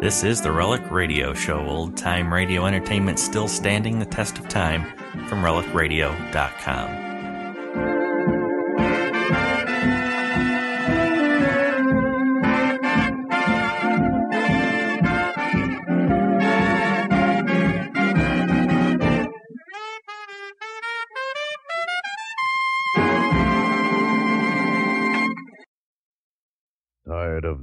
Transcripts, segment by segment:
This is the Relic Radio Show, old-time radio entertainment still standing the test of time, from RelicRadio.com. Of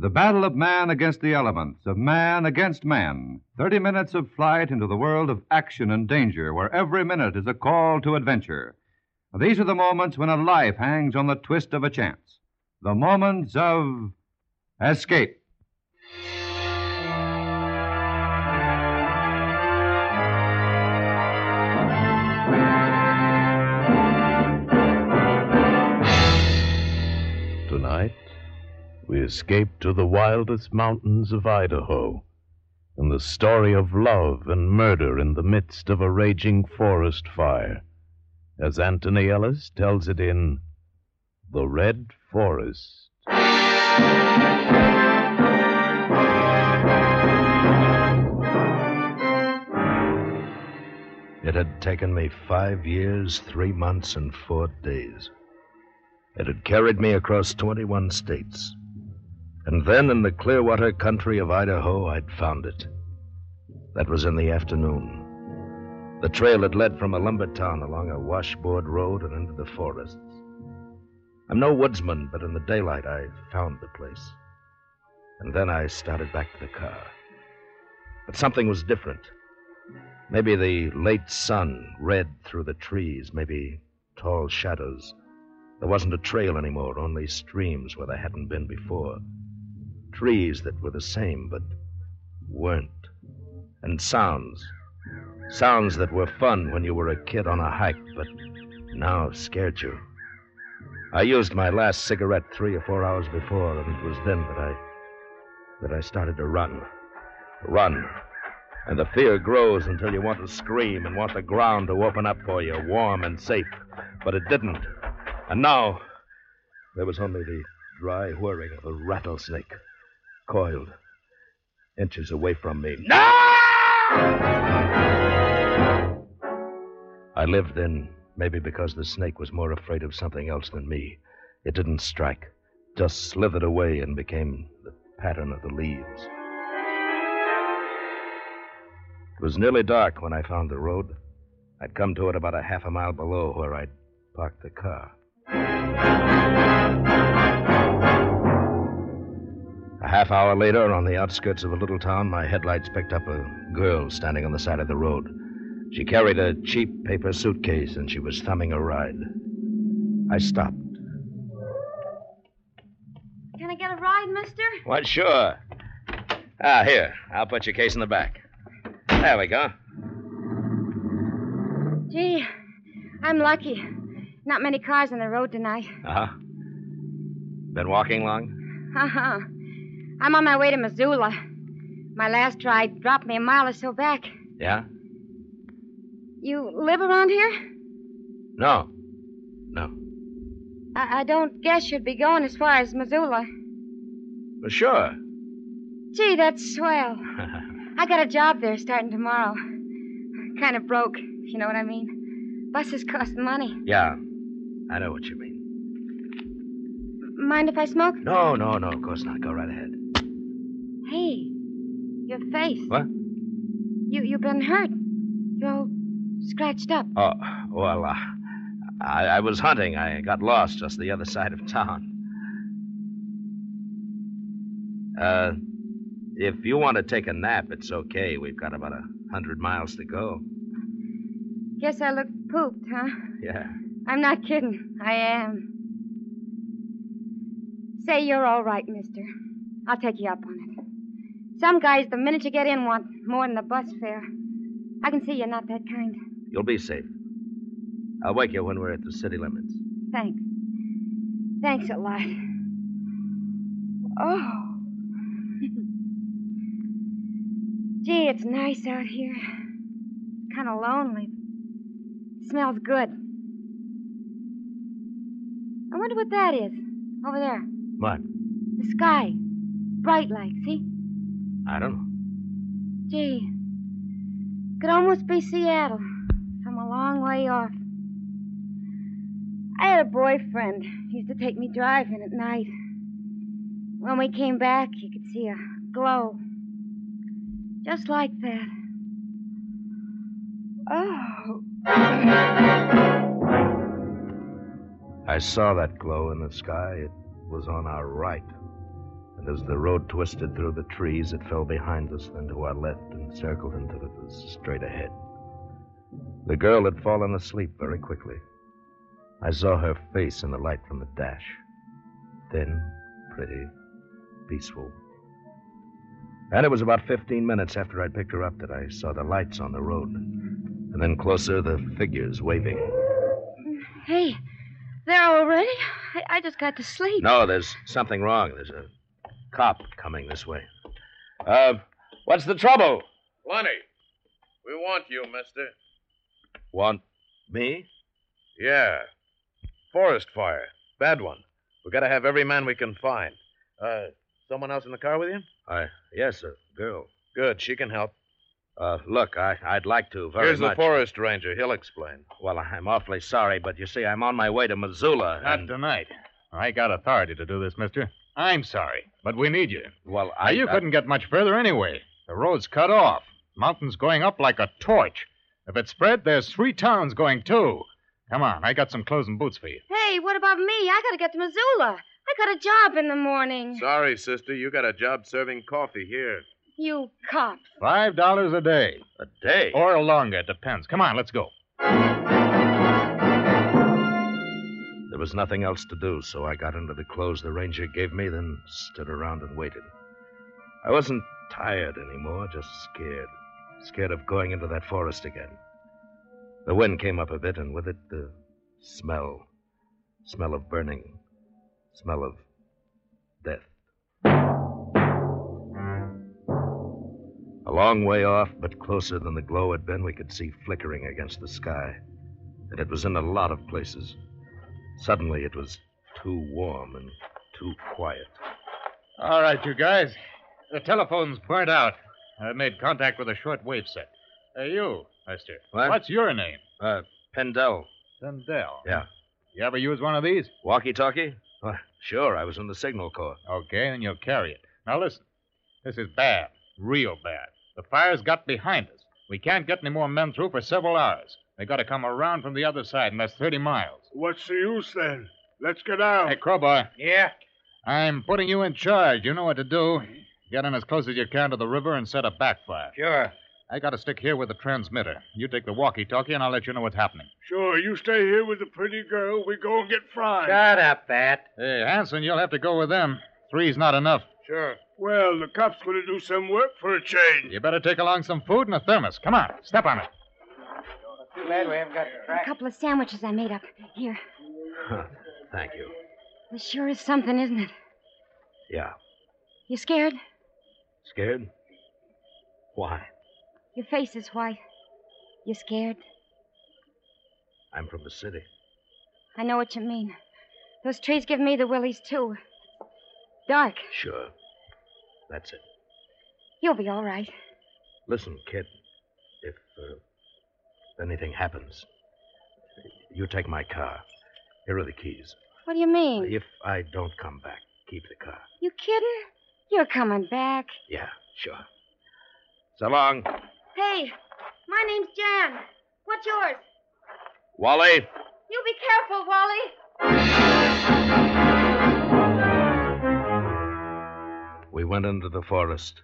The battle of man against the elements, of man against man. 30 minutes of flight into the world of action and danger, where every minute is a call to adventure. These are the moments when a life hangs on the twist of a chance. The moments of escape. Tonight, we escape to the wildest mountains of Idaho, and the story of love and murder in the midst of a raging forest fire, as Anthony Ellis tells it in The Red Forest. It had taken me 5 years, 3 months, and 4 days. It had carried me across 21 states. And then in the Clearwater country of Idaho, I'd found it. That was in the afternoon. The trail had led from a lumber town along a washboard road and into the forests. I'm no woodsman, but in the daylight, I found the place. And then I started back to the car. But something was different. Maybe the late sun red through the trees, maybe tall shadows. There wasn't a trail anymore, only streams where there hadn't been before. Trees that were the same, but weren't. And sounds. Sounds that were fun when you were a kid on a hike, but now scared you. I used my last cigarette 3 or 4 hours before, and it was then that I started to run. Run. And the fear grows until you want to scream and want the ground to open up for you, warm and safe. But it didn't. And now, there was only the dry whirring of a rattlesnake, coiled inches away from me. No! I lived then, maybe because the snake was more afraid of something else than me. It didn't strike, just slithered away and became the pattern of the leaves. It was nearly dark when I found the road. I'd come to it about a half a mile below where I'd parked the car. A half hour later, on the outskirts of a little town, my headlights picked up a girl standing on the side of the road. She carried a cheap paper suitcase, and she was thumbing a ride. I stopped. Can I get a ride, mister? What, sure. Here. I'll put your case in the back. There we go. Gee, I'm lucky. Not many cars on the road tonight. Uh-huh. Been walking long? Uh-huh. I'm on my way to Missoula. My last ride dropped me a mile or so back. Yeah? You live around here? No. I don't guess you'd be going as far as Missoula. Well, sure. Gee, that's swell. I got a job there starting tomorrow. Kind of broke, if you know what I mean. Buses cost money. Yeah. I know what you mean. Mind if I smoke? No, of course not. Go right ahead. Hey, your face. What? You've been hurt. You're all scratched up. Oh, well, I was hunting. I got lost just the other side of town. If you want to take a nap, it's okay. We've got about 100 miles to go. Guess I look pooped, huh? Yeah. I'm not kidding. I am. Say, you're all right, mister. I'll take you up on it. Some guys, the minute you get in, want more than the bus fare. I can see you're not that kind. You'll be safe. I'll wake you when we're at the city limits. Thanks. Thanks a lot. Oh. Gee, it's nice out here. Kind of lonely. Smells good. I wonder what that is over there. What? The sky. Bright like, see? I don't know. Gee. Could almost be Seattle from a long way off. I had a boyfriend. He used to take me driving at night. When we came back, you could see a glow. Just like that. Oh. I saw that glow in the sky. It was on our right. And as the road twisted through the trees, it fell behind us, then to our left, and circled until it was straight ahead. The girl had fallen asleep very quickly. I saw her face in the light from the dash. Thin, pretty, peaceful. And it was about 15 minutes after I'd picked her up that I saw the lights on the road. And then closer, the figures waving. Hey, there already? I just got to sleep. No, there's something wrong. There's a cop coming this way. What's the trouble? Lenny, we want you, mister. Want me? Yeah. Forest fire. Bad one. We got to have every man we can find. Someone else in the car with you? Yes, a girl. Good. She can help. Look, I'd like to very much. Here's the forest ranger. He'll explain. Well, I'm awfully sorry, but you see, I'm on my way to Missoula. Not tonight. I got authority to do this, mister. I'm sorry, but we need you. Well, You couldn't get much further anyway. The road's cut off. Mountain's going up like a torch. If it spread, there's 3 towns going, too. Come on, I got some clothes and boots for you. Hey, what about me? I got to get to Missoula. I got a job in the morning. Sorry, sister. You got a job serving coffee here. You cops. $5 a day. A day? Or longer. It depends. Come on, let's go. There was nothing else to do, so I got into the clothes the ranger gave me, then stood around and waited. I wasn't tired anymore, just scared. Scared of going into that forest again. The wind came up a bit, and with it, the smell. Smell of burning. Smell of death. A long way off, but closer than the glow had been, we could see flickering against the sky. And it was in a lot of places. Suddenly, it was too warm and too quiet. All right, you guys. The telephone's burnt out. I made contact with a short wave set. Hey, you, mister. What? What's your name? Pendell. Pendell? Yeah. You ever use one of these? Walkie-talkie? Sure, I was in the signal corps. Okay, then you'll carry it. Now listen, this is bad, real bad. The fire's got behind us. We can't get any more men through for several hours. They got to come around from the other side, and that's 30 miles. What's the use, then? Let's get out. Hey, Crowbar. Yeah? I'm putting you in charge. You know what to do. Get in as close as you can to the river and set a backfire. Sure. I got to stick here with the transmitter. You take the walkie-talkie, and I'll let you know what's happening. Sure, you stay here with the pretty girl. We go and get fried. Shut up, Pat. Hey, Hanson, you'll have to go with them. 3's not enough. Sure. Well, the cops going to do some work for a change. You better take along some food and a thermos. Come on, step on it. Too bad we haven't got the track. A couple of sandwiches I made up. Here. Huh. Thank you. This sure is something, isn't it? Yeah. You scared? Scared? Why? Your face is white. You scared? I'm from the city. I know what you mean. Those trees give me the willies, too. Dark. Sure. That's it. You'll be all right. Listen, kid. If anything happens, you take my car. Here are the keys. What do you mean? If I don't come back, keep the car. You kidding? You're coming back. Yeah, sure. So long. Hey, my name's Jan. What's yours? Wally. You be careful, Wally. We went into the forest,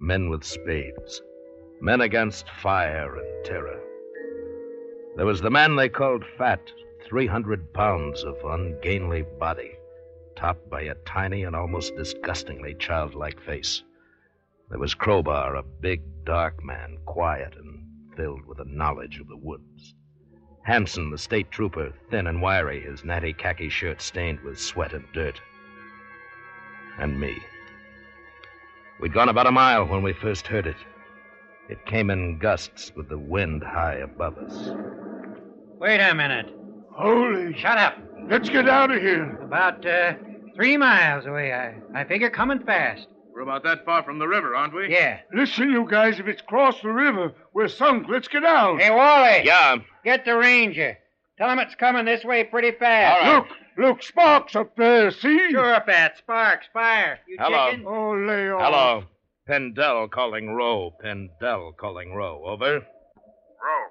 men with spades, men against fire and terror. There was the man they called Fat, 300 pounds of ungainly body, topped by a tiny and almost disgustingly childlike face. There was Crowbar, a big, dark man, quiet and filled with a knowledge of the woods. Hanson, the state trooper, thin and wiry, his natty khaki shirt stained with sweat and dirt. And me. We'd gone about a mile when we first heard it. It came in gusts with the wind high above us. Wait a minute. Holy... Shut up. Let's get out of here. About 3 miles away, I figure, coming fast. We're about that far from the river, aren't we? Yeah. Listen, you guys, if it's crossed the river, we're sunk. Let's get out. Hey, Wally. Yeah? Get the ranger. Tell him it's coming this way pretty fast. All right. Look, Sparks up there, see? Sure, Pat. Sparks, fire. You chicken? Oh, lay off. Hello. Pendell calling Roe. Pendell calling Roe. Over. Roe.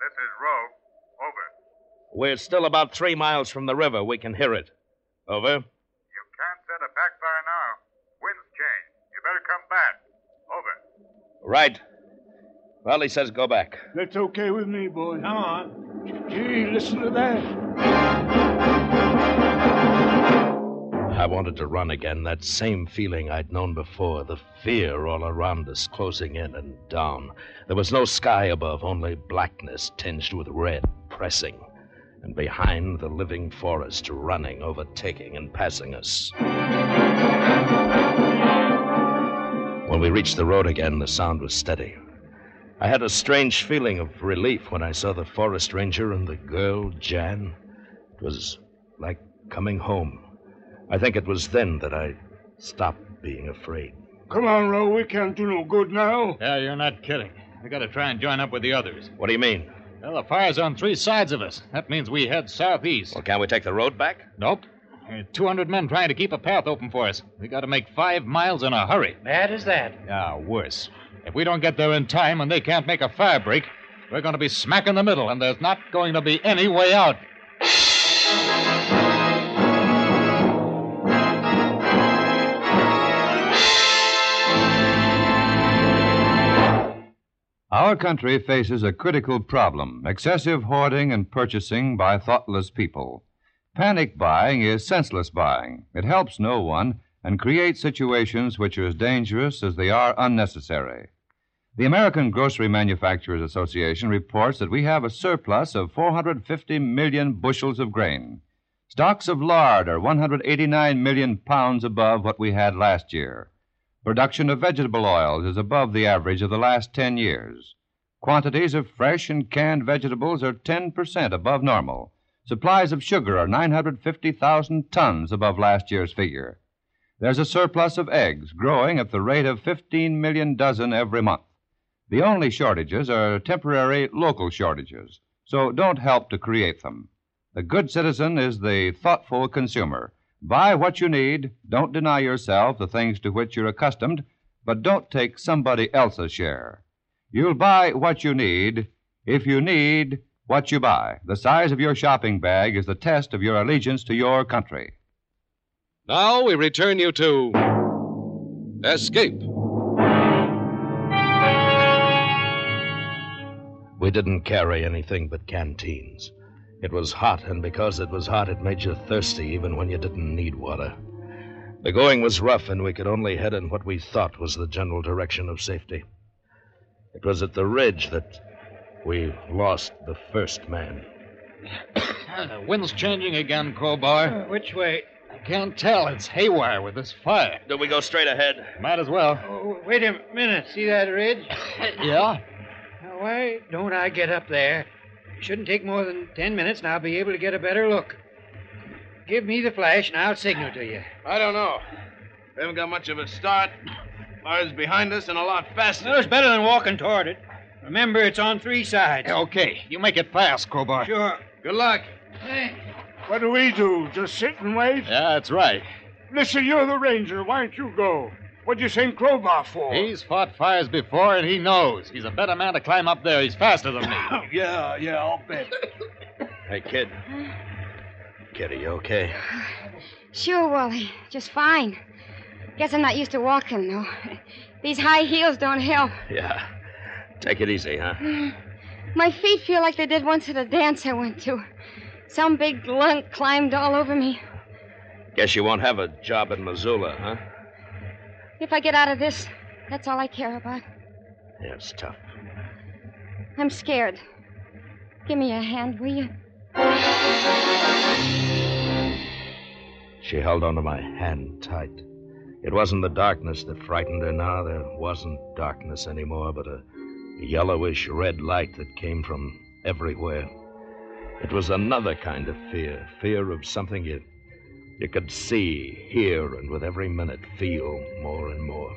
This is Roe. Over. We're still about 3 miles from the river. We can hear it. Over. You can't set a backfire now. Wind's changed. You better come back. Over. Right. Well, he says go back. That's okay with me, boy. Come on. Gee, listen to that. I wanted to run again, that same feeling I'd known before, the fear all around us closing in and down. There was no sky above, only blackness tinged with red, pressing. And behind, the living forest running, overtaking, and passing us. When we reached the road again, the sound was steady. I had a strange feeling of relief when I saw the forest ranger and the girl, Jan. It was like coming home. I think it was then that I stopped being afraid. Come on, Roe. We can't do no good now. Yeah, you're not kidding. We got to try and join up with the others. What do you mean? Well, the fire's on three sides of us. That means we head southeast. Well, can't we take the road back? Nope. There are 200 men trying to keep a path open for us. We got to make 5 miles in a hurry. Bad as that? Yeah, worse. If we don't get there in time and they can't make a fire break, we're going to be smack in the middle, and there's not going to be any way out. Our country faces a critical problem, excessive hoarding and purchasing by thoughtless people. Panic buying is senseless buying. It helps no one and creates situations which are as dangerous as they are unnecessary. The American Grocery Manufacturers Association reports that we have a surplus of 450 million bushels of grain. Stocks of lard are 189 million pounds above what we had last year. Production of vegetable oils is above the average of the last 10 years. Quantities of fresh and canned vegetables are 10% above normal. Supplies of sugar are 950,000 tons above last year's figure. There's a surplus of eggs growing at the rate of 15 million dozen every month. The only shortages are temporary local shortages, so don't help to create them. The good citizen is the thoughtful consumer. Buy what you need, don't deny yourself the things to which you're accustomed, but don't take somebody else's share. You'll buy what you need, if you need what you buy. The size of your shopping bag is the test of your allegiance to your country. Now we return you to Escape. We didn't carry anything but canteens. It was hot, and because it was hot, it made you thirsty even when you didn't need water. The going was rough, and we could only head in what we thought was the general direction of safety. It was at the ridge that we lost the first man. The wind's changing again, Crowbar. Which way? I can't tell. It's haywire with this fire. Do we go straight ahead? Might as well. Oh, wait a minute. See that ridge? Yeah? Now, why don't I get up there? It shouldn't take more than 10 minutes, and I'll be able to get a better look. Give me the flash, and I'll signal to you. I don't know. We haven't got much of a start. Fire's behind us and a lot faster. Well, it's better than walking toward it. Remember, it's on three sides. Okay. You make it fast, Crowbar. Sure. Good luck. Thanks. What do we do? Just sit and wait? Yeah, that's right. Listen, you're the ranger. Why don't you go? What'd you send Crowbar for? He's fought fires before, and he knows. He's a better man to climb up there. He's faster than me. Yeah, I'll bet. Hey, kid. Kitty, you okay? Sure, Wally. Just fine. Guess I'm not used to walking, though. These high heels don't help. Yeah. Take it easy, huh? My feet feel like they did once at a dance I went to. Some big lunk climbed all over me. Guess you won't have a job in Missoula, huh? If I get out of this, that's all I care about. Yeah, it's tough. I'm scared. Give me a hand, will you? She held onto my hand tight. It wasn't the darkness that frightened her now. There wasn't darkness anymore, but a yellowish red light that came from everywhere. It was another kind of fear, fear of something you could see, hear, and with every minute feel more and more.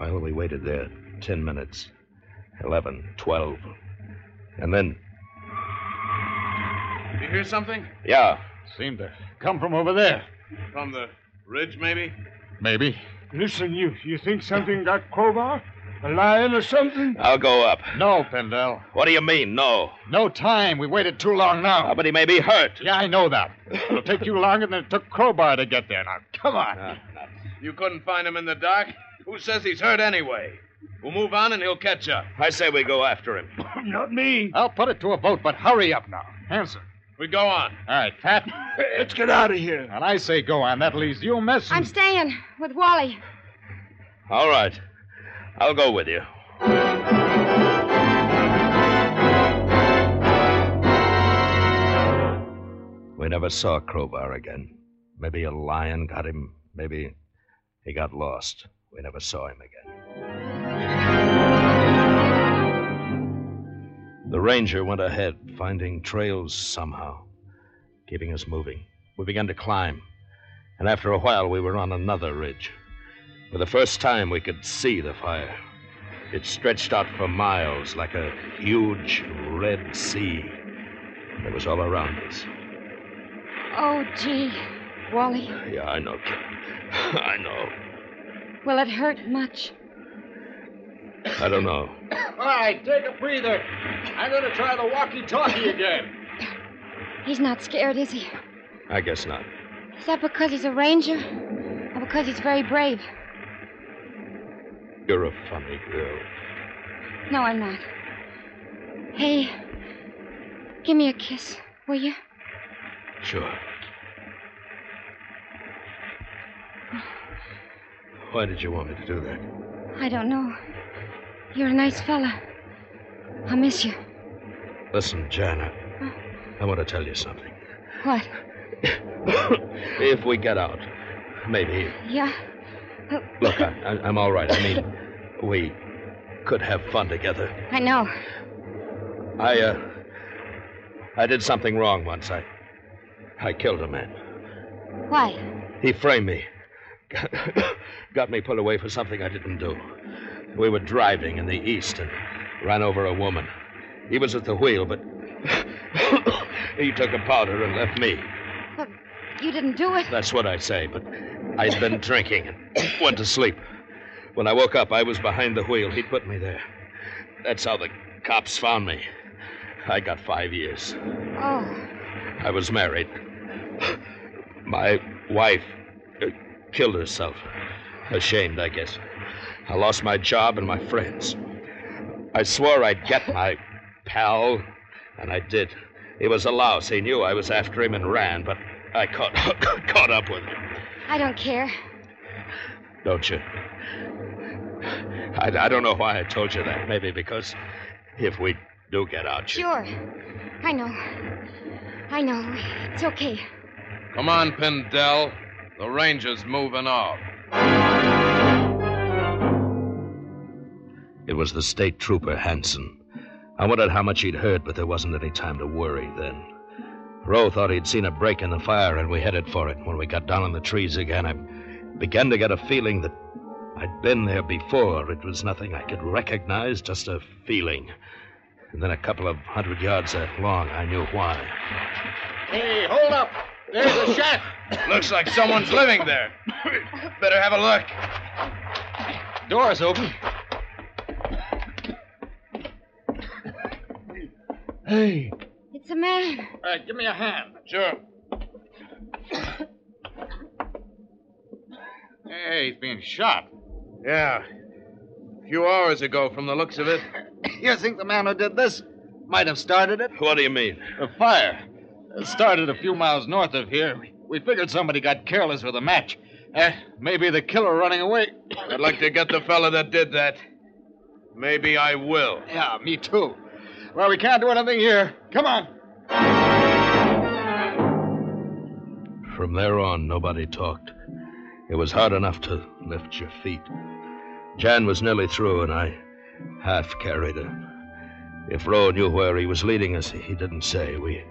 Well, we waited there 10 minutes, 11, 12, and then... Did you hear something? Yeah. Seemed to come from over there. From the ridge, maybe? Maybe. Listen, you think something got Crowbar? A lion or something? I'll go up. No, Pendell. What do you mean, no? No time. We waited too long now. But he may be hurt. Yeah, I know that. It'll take you longer than it took Crowbar to get there. Now, come on. You couldn't find him in the dark? Who says he's hurt anyway? We'll move on and he'll catch up. I say we go after him. Not me. I'll put it to a vote, but hurry up now. Hanson. We go on. All right, Pat. Let's get out of here. And I say go on. That leaves you, Miss. I'm staying with Wally. All right. I'll go with you. We never saw Crowbar again. Maybe a lion got him. Maybe he got lost. We never saw him again. The ranger went ahead, finding trails somehow, keeping us moving. We began to climb, and after a while we were on another ridge. For the first time, we could see the fire. It stretched out for miles like a huge red sea. It was all around us. Oh, gee, Wally. Yeah, I know, kid. I know. Will it hurt much? I don't know. All right, take a breather. I'm going to try the walkie-talkie again. He's not scared, is he? I guess not. Is that because he's a ranger? Or because he's very brave? You're a funny girl. No, I'm not. Hey, give me a kiss, will you? Sure. Why did you want me to do that? I don't know. You're a nice fella. I miss you. Listen, Jana. Huh? I want to tell you something. What? If we get out, maybe. Yeah? Look, I'm all right. I mean, we could have fun together. I know. I did something wrong once. I killed a man. Why? He framed me. Got me pulled away for something I didn't do. We were driving in the east and ran over a woman. He was at the wheel, but he took a powder and left me. But you didn't do it. That's what I say, but... I'd been drinking and went to sleep. When I woke up, I was behind the wheel. He'd put me there. That's how the cops found me. I got 5 years. Oh. I was married. My wife killed herself. Ashamed, I guess. I lost my job and my friends. I swore I'd get my pal, and I did. He was a louse. He knew I was after him and ran, but I caught up with him. I don't care. Don't you? I don't know why I told you that. Maybe because if we do get out... Sure. I know. It's okay. Come on, Pendell. The ranger's moving off. It was the state trooper, Hanson. I wondered how much he'd heard, but there wasn't any time to worry then. Roe thought he'd seen a break in the fire, and we headed for it. When we got down in the trees again, I began to get a feeling that I'd been there before. It was nothing I could recognize, just a feeling. And then a couple of 100 yards that long, I knew why. Hey, hold up. There's a shack. Looks like someone's living there. Better have a look. Door's open. Hey. It's a man. All right, give me a hand. Sure. Hey, he's being shot. Yeah. A few hours ago, from the looks of it. You think the man who did this might have started it? What do you mean? A fire. It started a few miles north of here. We figured somebody got careless with a match. Maybe the killer running away. I'd like to get the fella that did that. Maybe I will. Yeah, me too. Well, we can't do anything here. Come on. From there on, nobody talked. It was hard enough to lift your feet. Jan was nearly through, and I half carried her. If Roe knew where he was leading us, he didn't say. We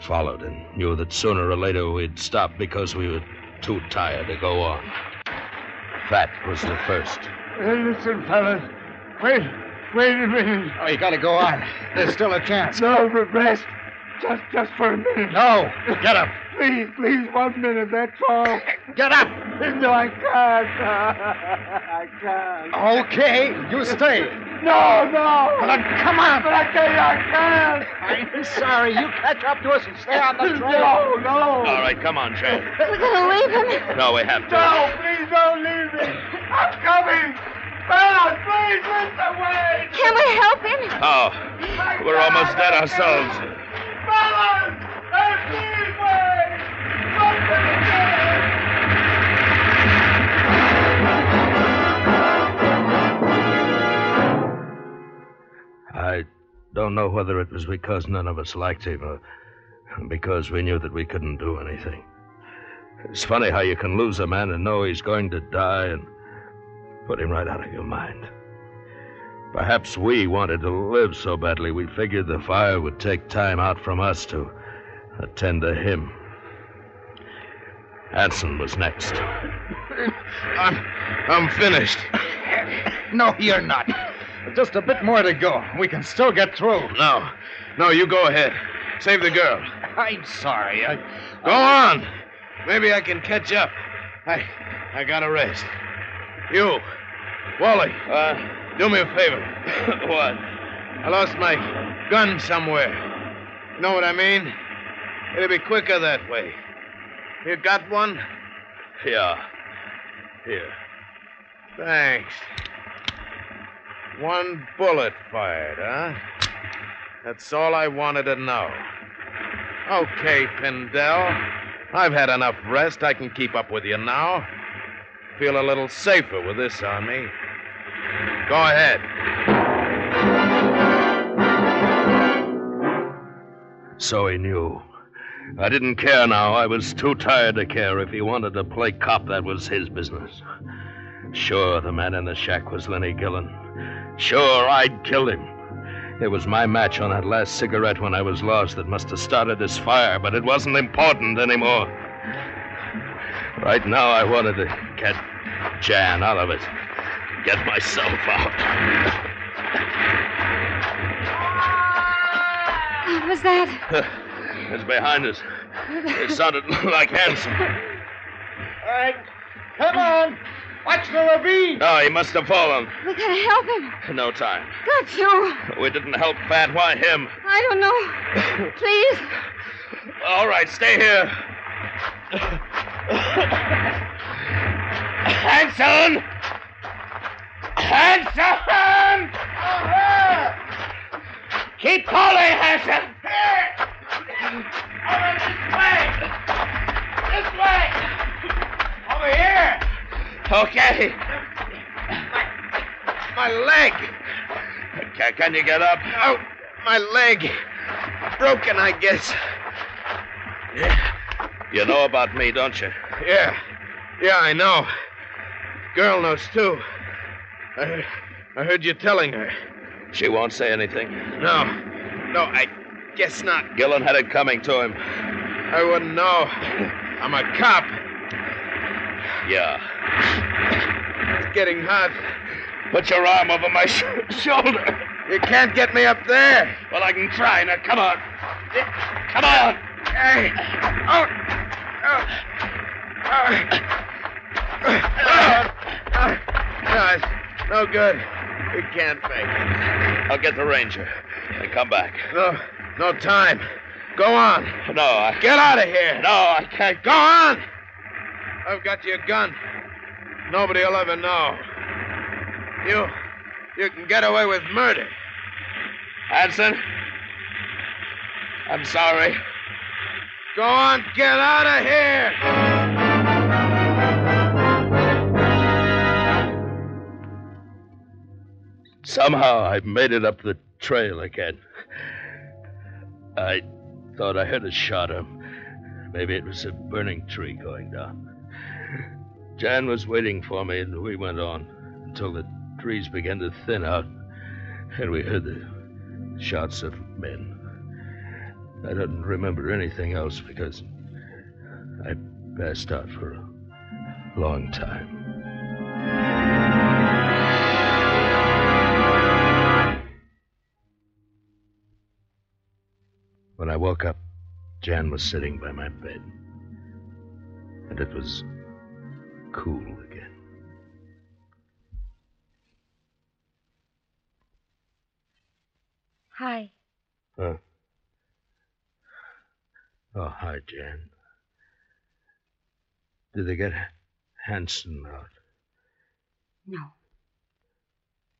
followed and knew that sooner or later we'd stop because we were too tired to go on. That was the first. Listen, fellas. Wait a minute. Oh, you gotta go on. There's still a chance. No, rest. Just for a minute. No, get up. Please, 1 minute, that's all. Get up. No, I can't. I can't. Okay, you stay. No. Well, then come on. But I tell you, I can't. I'm sorry. You catch up to us and stay on the trail. No. All right, come on, Jan. We're going to leave him? No, we have to. No, please don't leave him. I'm coming. Well, please, Mr. Wade! Can we help him? Oh, we're almost dead ourselves. Fellas! Please, Wade! Look to the dead! I don't know whether it was because none of us liked him or because we knew that we couldn't do anything. It's funny how you can lose a man and know he's going to die and put him right out of your mind. Perhaps we wanted to live so badly we figured the fire would take time out from us to attend to him. Anson was next. I'm finished. No, you're not. Just a bit more to go. We can still get through. No, you go ahead. Save the girl. I'm sorry. Go on. Maybe I can catch up. I gotta rest. You, Wally, do me a favor. What? I lost my gun somewhere. You know what I mean? It'll be quicker that way. You got one? Yeah. Here. Thanks. One bullet fired, huh? That's all I wanted to know. Okay, Pendell. I've had enough rest. I can keep up with you now. Feel a little safer with this on me. Go ahead. So he knew. I didn't care now. I was too tired to care. If he wanted to play cop, that was his business. Sure, the man in the shack was Lenny Gillen. Sure, I'd killed him. It was my match on that last cigarette when I was lost that must have started this fire, but it wasn't important anymore. Right now, I wanted to get Jan out of it. Get myself out. What was that? It's behind us. It sounded like Hanson. All right. Come on. Watch the ravine. No, he must have fallen. We gotta help him. No time. Got you. We didn't help Pat. Why him? I don't know. Please. All right. Stay here. Hanson! Keep calling, Hanson! Here! Over this way! This way! Over here! Okay. My leg! Can you get up? No, my leg. Broken, I guess. Yeah. You know about me, don't you? Yeah, I know. Girl knows, too. I heard you telling her. She won't say anything? No, I guess not. Gillen had it coming to him. I wouldn't know. I'm a cop. Yeah. It's getting hot. Put your arm over my shoulder. You can't get me up there. Well, I can try. Now, come on. Come on. Hey. No, it's no good. You can't make it. I'll get the ranger and come back. No time. Go on. No, Get out of here. No, I can't. Go on. I've got your gun. Nobody will ever know. You can get away with murder. Hudson? I'm sorry. Go on, get out of here! Somehow I made it up the trail again. I thought I heard a shot. Maybe it was a burning tree going down. Jan was waiting for me, and we went on until the trees began to thin out, and we heard the shouts of men. I don't remember anything else because I passed out for a long time. When I woke up, Jan was sitting by my bed, and it was cool again. Hi. Huh? Oh, hi, Jan. Did they get Hanson out? No.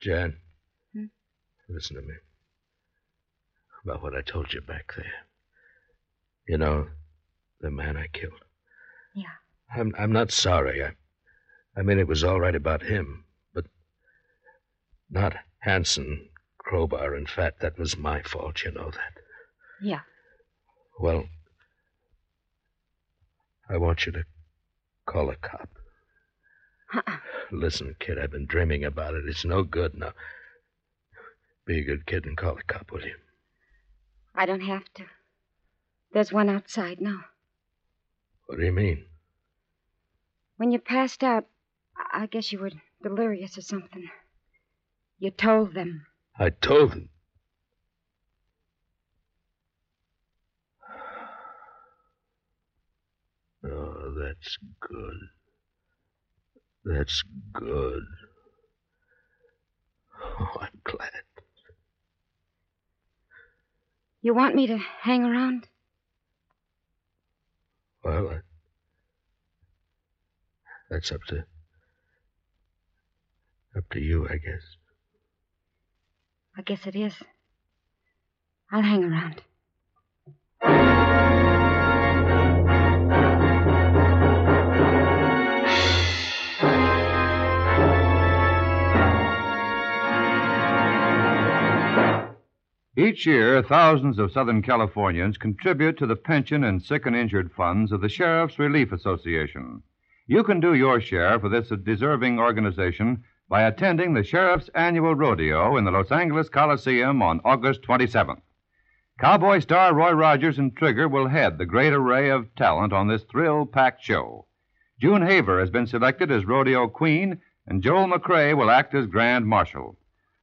Jan, listen to me. About what I told you back there. You know, the man I killed. Yeah. I'm not sorry. I mean, it was all right about him, but not Hanson, Crowbar, and Fat. That was my fault, you know that. Yeah. Well, I want you to call a cop. Listen, kid, I've been dreaming about it. It's no good now. Be a good kid and call a cop, will you? I don't have to. There's one outside now. What do you mean? When you passed out, I guess you were delirious or something. You told them. I told them? Oh, that's good. That's good. Oh, I'm glad. You want me to hang around? Well, that's up to you, I guess. I guess it is. I'll hang around. Each year, thousands of Southern Californians contribute to the pension and sick and injured funds of the Sheriff's Relief Association. You can do your share for this deserving organization by attending the Sheriff's Annual Rodeo in the Los Angeles Coliseum on August 27th. Cowboy star Roy Rogers and Trigger will head the great array of talent on this thrill-packed show. June Haver has been selected as rodeo queen, and Joel McRae will act as grand marshal.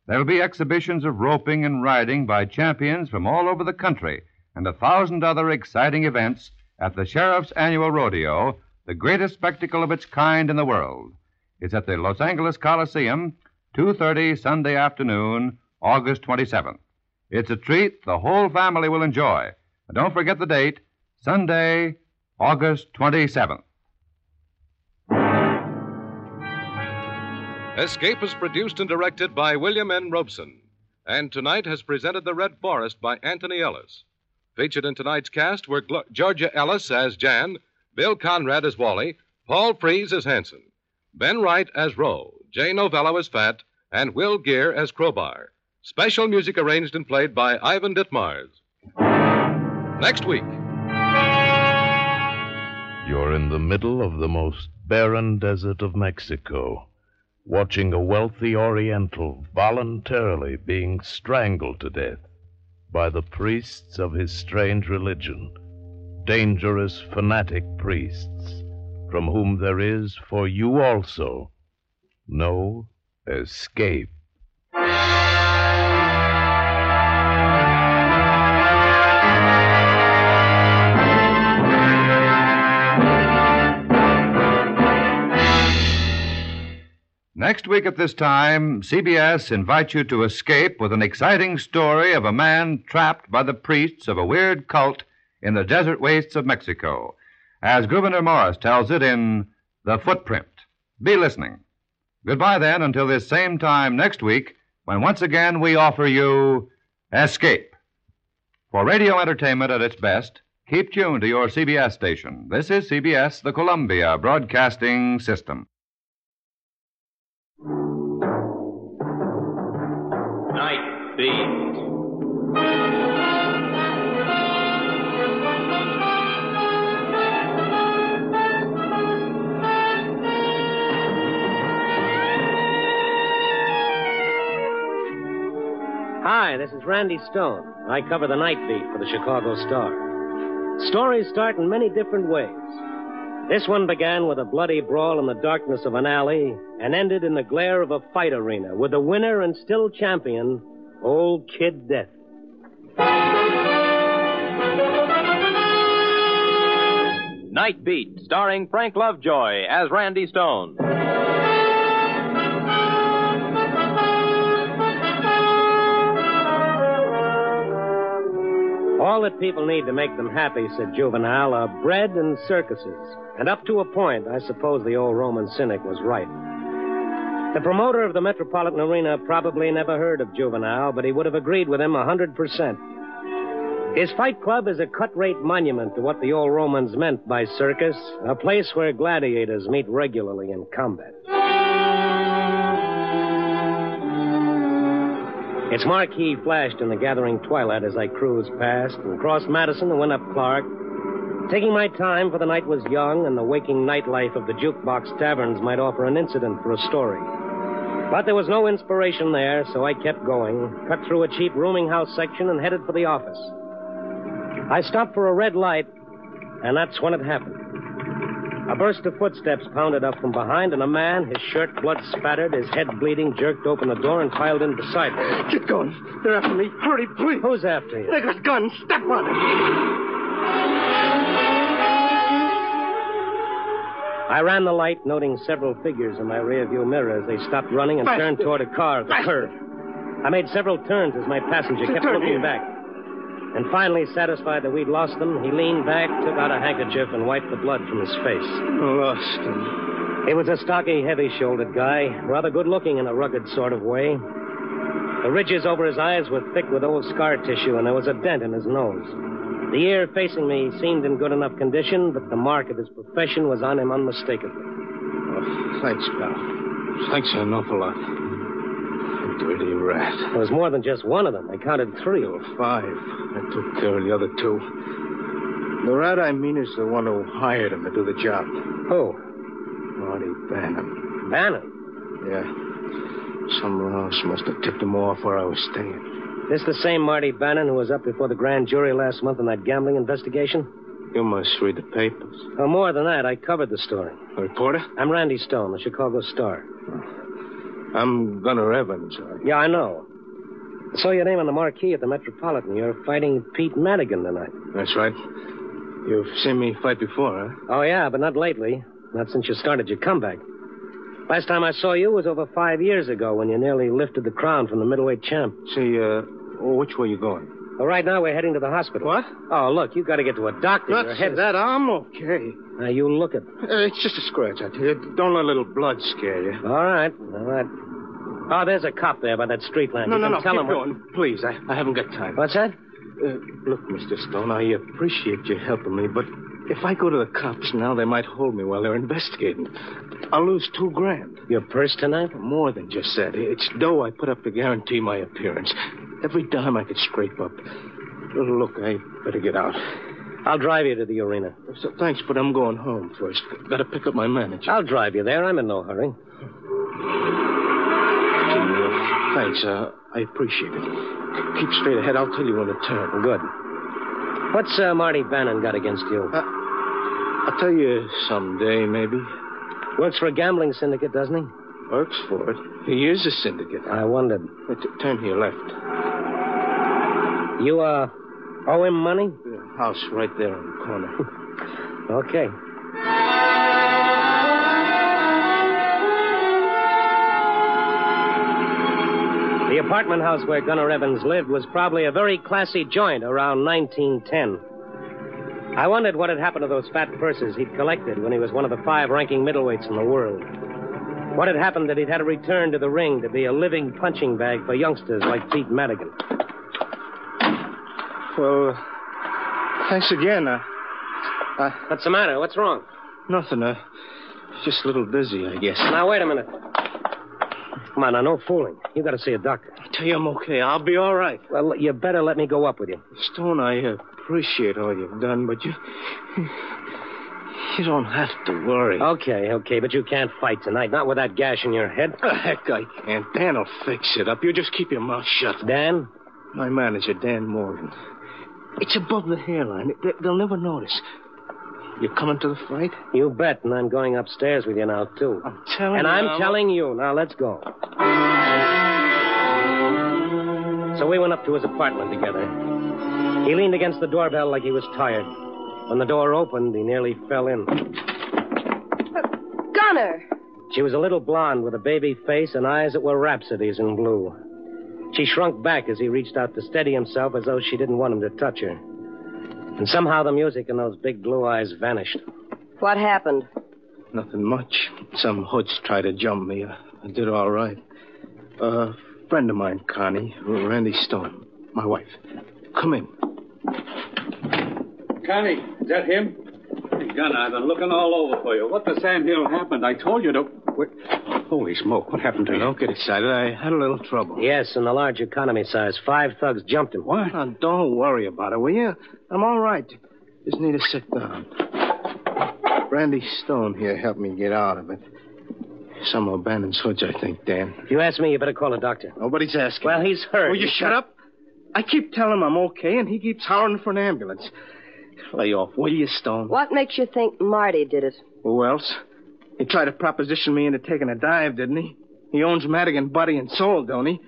There'll be exhibitions of roping and riding by champions from all over the country and 1,000 other exciting events at the Sheriff's Annual Rodeo, the greatest spectacle of its kind in the world. It's at the Los Angeles Coliseum, 2:30 Sunday afternoon, August 27th. It's a treat the whole family will enjoy. And don't forget the date, Sunday, August 27th. Escape is produced and directed by William N. Robson, and tonight has presented The Red Forest by Anthony Ellis. Featured in tonight's cast were Georgia Ellis as Jan, Bill Conrad as Wally, Paul Frees as Hanson, Ben Wright as Roe, Jay Novello as Fat, and Will Gear as Crowbar. Special music arranged and played by Ivan Ditmars. Next week. You're in the middle of the most barren desert of Mexico, watching a wealthy Oriental voluntarily being strangled to death by the priests of his strange religion. Dangerous fanatic priests, from whom there is, for you also, no escape. Next week at this time, CBS invites you to escape with an exciting story of a man trapped by the priests of a weird cult in the desert wastes of Mexico, as Gouverneur Morris tells it in The Footprint. Be listening. Goodbye, then, until this same time next week, when once again we offer you Escape. For radio entertainment at its best, keep tuned to your CBS station. This is CBS, the Columbia Broadcasting System. Night Beat. Hi, this is Randy Stone. I cover the Night Beat for the Chicago Star. Stories start in many different ways. This one began with a bloody brawl in the darkness of an alley and ended in the glare of a fight arena with the winner and still champion, Old Kid Death. Night Beat, starring Frank Lovejoy as Randy Stone. All that people need to make them happy, said Juvenal, are bread and circuses. And up to a point, I suppose the old Roman cynic was right. The promoter of the Metropolitan Arena probably never heard of Juvenal, but he would have agreed with him 100%. His fight club is a cut-rate monument to what the old Romans meant by circus, a place where gladiators meet regularly in combat. Its marquee flashed in the gathering twilight as I cruised past and crossed Madison and went up Clark. Taking my time, for the night was young, and the waking nightlife of the jukebox taverns might offer an incident for a story. But there was no inspiration there, so I kept going, cut through a cheap rooming house section and headed for the office. I stopped for a red light, and that's when it happened. A burst of footsteps pounded up from behind, and a man, his shirt blood spattered, his head bleeding, jerked open the door and piled in beside me. Get going. They're after me. Hurry, please. Who's after you? They got guns. Step on it. I ran the light, noting several figures in my rearview mirror as they stopped running and turned toward a car at the curb. I made several turns as my passenger kept looking back. And finally, satisfied that we'd lost them, he leaned back, took out a handkerchief, and wiped the blood from his face. Lost him. He was a stocky, heavy-shouldered guy, rather good-looking in a rugged sort of way. The ridges over his eyes were thick with old scar tissue, and there was a dent in his nose. The ear facing me seemed in good enough condition, but the mark of his profession was on him unmistakably. Oh, thanks, pal. Thanks an awful lot. Dirty rat. There was more than just one of them. I counted three. There were five. I took care of the other two. The rat I mean is the one who hired him to do the job. Who? Marty Bannon. Bannon? Yeah. Someone else must have tipped him off where I was staying. This the same Marty Bannon who was up before the grand jury last month in that gambling investigation? You must read the papers. Oh, more than that. I covered the story. A reporter? I'm Randy Stone, the Chicago Star. Oh. I'm Gunner Evans. Yeah, I know. I saw your name on the marquee at the Metropolitan. You're fighting Pete Madigan tonight. That's right. You've seen me fight before, huh? Oh, yeah, but not lately. Not since you started your comeback. Last time I saw you was over 5 years ago when you nearly lifted the crown from the middleweight champ. See, which way are you going? Well, right now we're heading to the hospital. What? Oh, look, you've got to get to a doctor. Your head... that I'm okay. Now, you look at it. It's just a scratch, I tell you. Don't let a little blood scare you. All right. Oh, there's a cop there by that street lamp. No. Tell him. Going. Please, I haven't got time. What's that? Look, Mr. Stone, I appreciate you helping me, but if I go to the cops now, they might hold me while they're investigating. I'll lose $2,000. Your purse tonight? More than just that. It's dough I put up to guarantee my appearance. Every dime I could scrape up. Look, I better get out. I'll drive you to the arena. So, thanks, but I'm going home first. Got to pick up my manager. I'll drive you there. I'm in no hurry. Thanks. I appreciate it. Keep straight ahead. I'll tell you when to turn. Good. What's Marty Bannon got against you? I'll tell you someday, maybe. Works for a gambling syndicate, doesn't he? Works for it. He is a syndicate. I wondered. Turn to your left. You, owe him money? The house right there in the corner. Okay. The apartment house where Gunner Evans lived was probably a very classy joint around 1910. I wondered what had happened to those fat purses he'd collected when he was one of the five ranking middleweights in the world. What had happened that he'd had to return to the ring to be a living punching bag for youngsters like Pete Madigan. Well, thanks again. What's the matter? What's wrong? Nothing. Just a little dizzy, I guess. Now, wait a minute. Come on, now, no fooling. You got to see a doctor. I tell you I'm okay. I'll be all right. Well, you better let me go up with you. Stone, I appreciate all you've done, but you don't have to worry. Okay, but you can't fight tonight. Not with that gash in your head. The heck, I can't. Dan will fix it up. You just keep your mouth shut. Dan? My manager, Dan Morgan. It's above the hairline. They'll never notice. You coming to the fight? You bet, and I'm going upstairs with you now, too. I'm telling you. And I'm telling you. Now, let's go. So we went up to his apartment together. He leaned against the doorbell like he was tired. When the door opened, he nearly fell in. Gunner! She was a little blonde with a baby face and eyes that were rhapsodies in blue. She shrunk back as he reached out to steady himself as though she didn't want him to touch her. And somehow the music in those big blue eyes vanished. What happened? Nothing much. Some hoods tried to jump me. I did all right. A friend of mine, Connie, Randy Stone, my wife. Come in. Connie, is that him? Hey, Gunner, I've been looking all over for you. What the Sam Hill happened? I told you to... Wait. Holy smoke, what happened to you? Don't get excited. I had a little trouble. Yes, in the large economy size. 5 thugs jumped him. What? Now, don't worry about it, will you? I'm all right. Just need to sit down. Randy Stone here helped me get out of it. Some of Bannon's hoods, I think, Dan. If you ask me, you better call a doctor. Nobody's asking. Well, he's hurt. Will you shut up? I keep telling him I'm okay, and he keeps hollering for an ambulance. Lay off, will you, Stone? What makes you think Marty did it? Who else? He tried to proposition me into taking a dive, didn't he? He owns Madigan body and soul, don't he?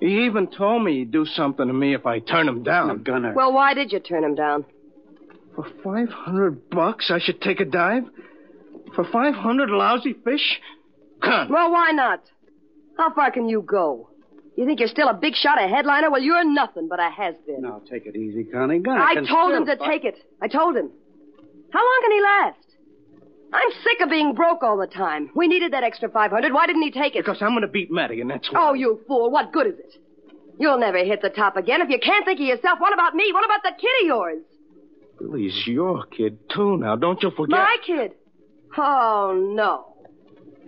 He even told me he'd do something to me if I turn him down. No, Gunner. Well, why did you turn him down? For $500, I should take a dive? For 500 lousy fish? Gun. Well, why not? How far can you go? You think you're still a big shot, a headliner? Well, you're nothing but a has-been. Now, take it easy, Connie. Gunner I told him to take it. I told him. How long can he last? I'm sick of being broke all the time. We needed that extra 500. Why didn't he take it? Because I'm going to beat Madigan, that's why. Oh, you fool. What good is it? You'll never hit the top again. If you can't think of yourself, what about me? What about that kid of yours? Billy's your kid, too, now. Don't you forget. My kid? Oh, no.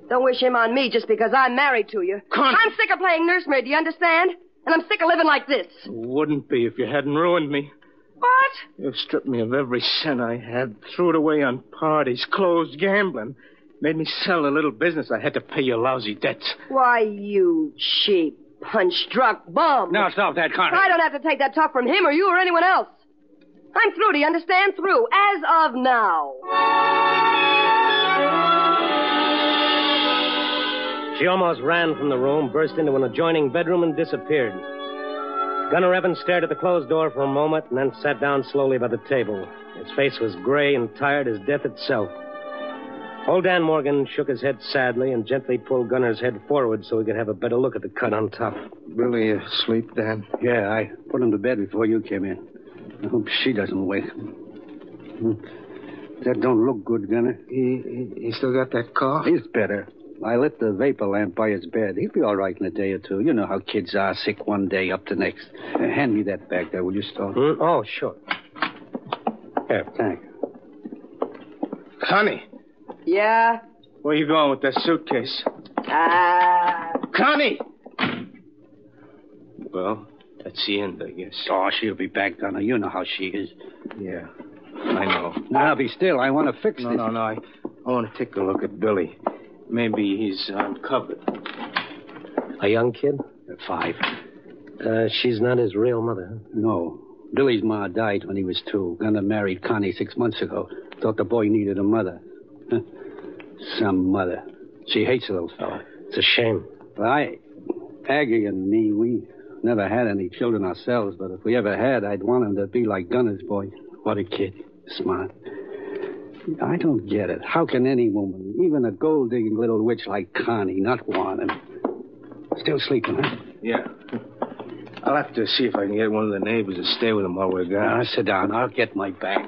Don't wish him on me just because I'm married to you. Connie. I'm sick of playing nursemaid, do you understand? And I'm sick of living like this. It wouldn't be if you hadn't ruined me. What? You've stripped me of every cent I had, threw it away on parties, clothes, gambling. Made me sell a little business I had to pay your lousy debts. Why, you cheap, punch-struck bum. Now stop that, Connie. I don't have to take that talk from him or you or anyone else. I'm through, do you understand? Through, as of now. She almost ran from the room, burst into an adjoining bedroom, and disappeared. Gunner Evans stared at the closed door for a moment and then sat down slowly by the table. His face was gray and tired as death itself. Old Dan Morgan shook his head sadly and gently pulled Gunner's head forward so he could have a better look at the cut on top. Really asleep, Dan? Yeah, I put him to bed before you came in. I hope she doesn't wake him. That don't look good, Gunner. He still got that cough? He's better. I lit the vapor lamp by his bed. He'll be all right in a day or two. You know how kids are, sick one day up the next. Hand me that back there, will you, Stone? Oh, sure. Here, thanks. Connie. Yeah? Where are you going with that suitcase? Connie! Well, that's the end, I guess. Oh, she'll be back, Donna. You know how she is. Yeah, I know. Now, be still. I want to fix this. No. I want to take a look at Billy. Maybe he's uncovered. A young kid? 5. She's not his real mother, huh? No. Billy's ma died when he was 2. Gunner married Connie 6 months ago. Thought the boy needed a mother. Some mother. She hates the little fella. It's a shame. Aggie and me, we never had any children ourselves, but if we ever had, I'd want him to be like Gunner's boy. What a kid. Smart. I don't get it. How can any woman, even a gold-digging little witch like Connie, not want him? Still sleeping, huh? Yeah. I'll have to see if I can get one of the neighbors to stay with him while we're gone. Now, sit down. I'll get my bag.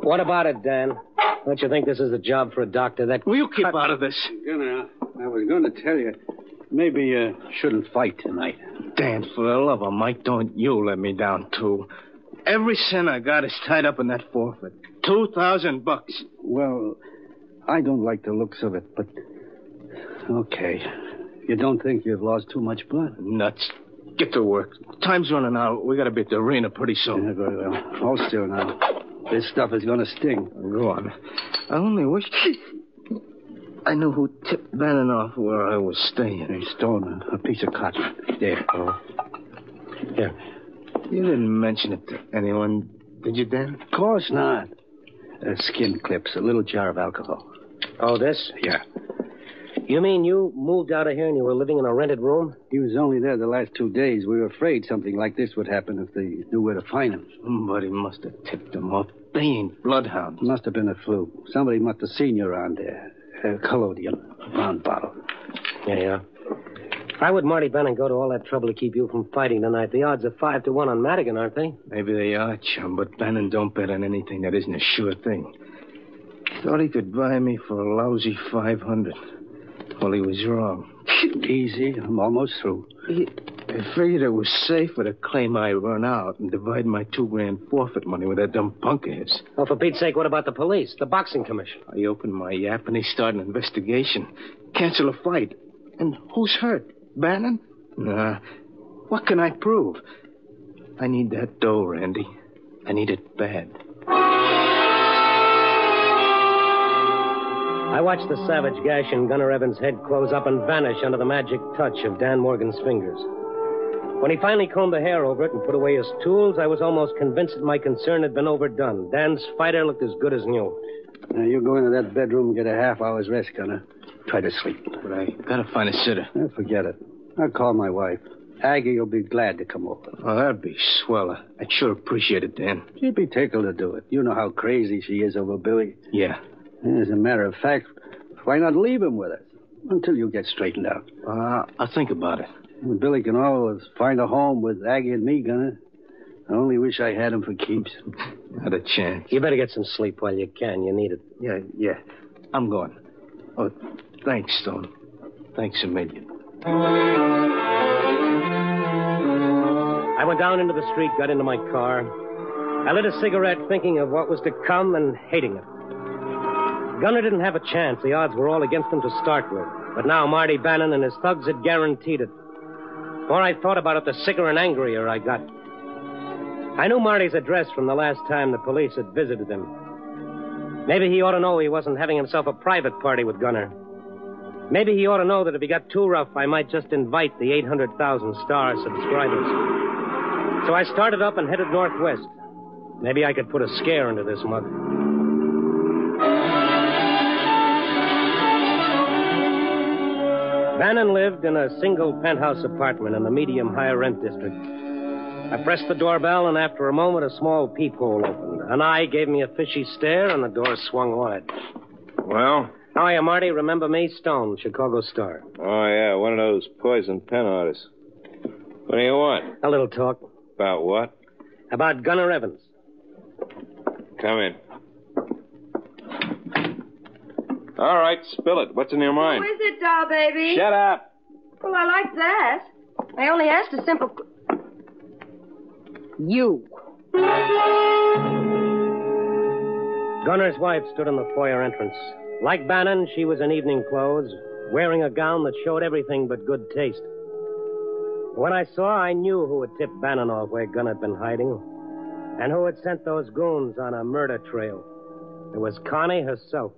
What about it, Dan? Don't you think this is a job for a doctor that... Will you keep out of this? Gunner, I was going to tell you, maybe you shouldn't fight tonight. Dan, for the love of Mike, don't you let me down, too. Every cent I got is tied up in that forfeit. $2,000. Well, I don't like the looks of it, but... Okay. You don't think you've lost too much blood? Nuts. Get to work. Time's running out. We got to be at the arena pretty soon. Yeah, very well. Hold still now. This stuff is going to sting. Go on. I only wish... I knew who tipped Bannon off where I was staying. He stole a piece of cotton. There. Oh. Here. You didn't mention it to anyone, did you, Dan? Of course not. Skin clips, a little jar of alcohol. Oh, this? Yeah. You mean you moved out of here and you were living in a rented room? He was only there the last 2 days. We were afraid something like this would happen if they knew where to find him. Somebody must have tipped him off. They ain't bloodhounds. Must have been a flu. Somebody must have seen you around there. Collodion, brown bottle. Yeah. Why would Marty Bannon go to all that trouble to keep you from fighting tonight? The odds are 5-1 on Madigan, aren't they? Maybe they are, chum, but Bannon don't bet on anything that isn't a sure thing. He thought he could buy me for a lousy 500. Well, he was wrong. Easy, I'm almost through. I figured it was safer to claim I run out and divide my $2,000 forfeit money with that dumb punk of his. Well, for Pete's sake, what about the police, the boxing commission? I opened my yap and they start an investigation. Cancel a fight. And who's hurt? Bannon? Nah. What can I prove? I need that dough, Randy. I need it bad. I watched the savage gash in Gunner Evans' head close up and vanish under the magic touch of Dan Morgan's fingers. When he finally combed the hair over it and put away his tools, I was almost convinced that my concern had been overdone. Dan's fighter looked as good as new. Now, you go into that bedroom and get a half-hour's rest, Gunner. Try to sleep. But I gotta find a sitter. Oh, forget it. I'll call my wife. Aggie will be glad to come over. Oh, that'd be swell. I'd sure appreciate it, Dan. She'd be tickled to do it. You know how crazy she is over Billy. Yeah. As a matter of fact, why not leave him with us until you get straightened out? I'll think about it. Billy can always find a home with Aggie and me, Gunner. I only wish I had him for keeps. Not a chance. You better get some sleep while you can. You need it. Yeah. I'm going. Oh, thanks, Stone. Thanks a million. I went down into the street, got into my car. I lit a cigarette thinking of what was to come and hating it. Gunner didn't have a chance. The odds were all against him to start with. But now Marty Bannon and his thugs had guaranteed it. The more I thought about it, the sicker and angrier I got. I knew Marty's address from the last time the police had visited him. Maybe he ought to know he wasn't having himself a private party with Gunner. Maybe he ought to know that if he got too rough, I might just invite the 800,000 star subscribers. So I started up and headed northwest. Maybe I could put a scare into this mug. Bannon lived in a single penthouse apartment in the medium high rent district. I pressed the doorbell, and after a moment, a small peephole opened. An eye gave me a fishy stare, and the door swung wide. Well? How are you, Marty? Remember me? Stone, Chicago Star. Oh, yeah, one of those poison pen artists. What do you want? A little talk. About what? About Gunner Evans. Come in. All right, spill it. What's in your mind? Who is it, doll baby? Shut up. Well, I like that. I only asked a simple... You. Gunner's wife stood in the foyer entrance. Like Bannon, she was in evening clothes, wearing a gown that showed everything but good taste. When I saw, I knew who had tipped Bannon off where Gunner had been hiding and who had sent those goons on a murder trail. It was Connie herself.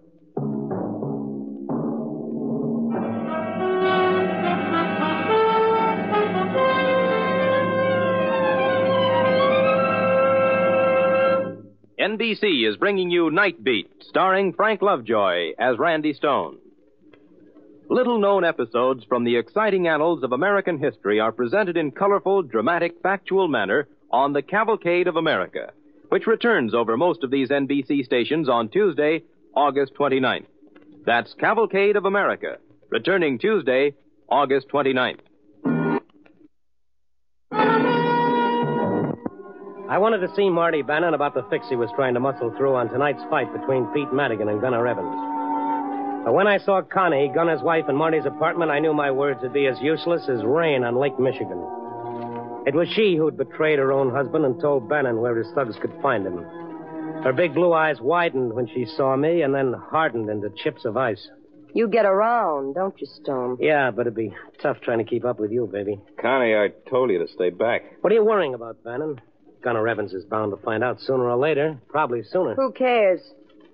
NBC is bringing you Night Beat, starring Frank Lovejoy as Randy Stone. Little-known episodes from the exciting annals of American history are presented in colorful, dramatic, factual manner on the Cavalcade of America, which returns over most of these NBC stations on Tuesday, August 29th. That's Cavalcade of America, returning Tuesday, August 29th. I wanted to see Marty Bannon about the fix he was trying to muscle through on tonight's fight between Pete Madigan and Gunner Evans. But when I saw Connie, Gunner's wife, in Marty's apartment, I knew my words would be as useless as rain on Lake Michigan. It was she who'd betrayed her own husband and told Bannon where his thugs could find him. Her big blue eyes widened when she saw me and then hardened into chips of ice. You get around, don't you, Stone? Yeah, but it'd be tough trying to keep up with you, baby. Connie, I told you to stay back. What are you worrying about, Bannon? Gunner Evans is bound to find out sooner or later. Probably sooner. Who cares?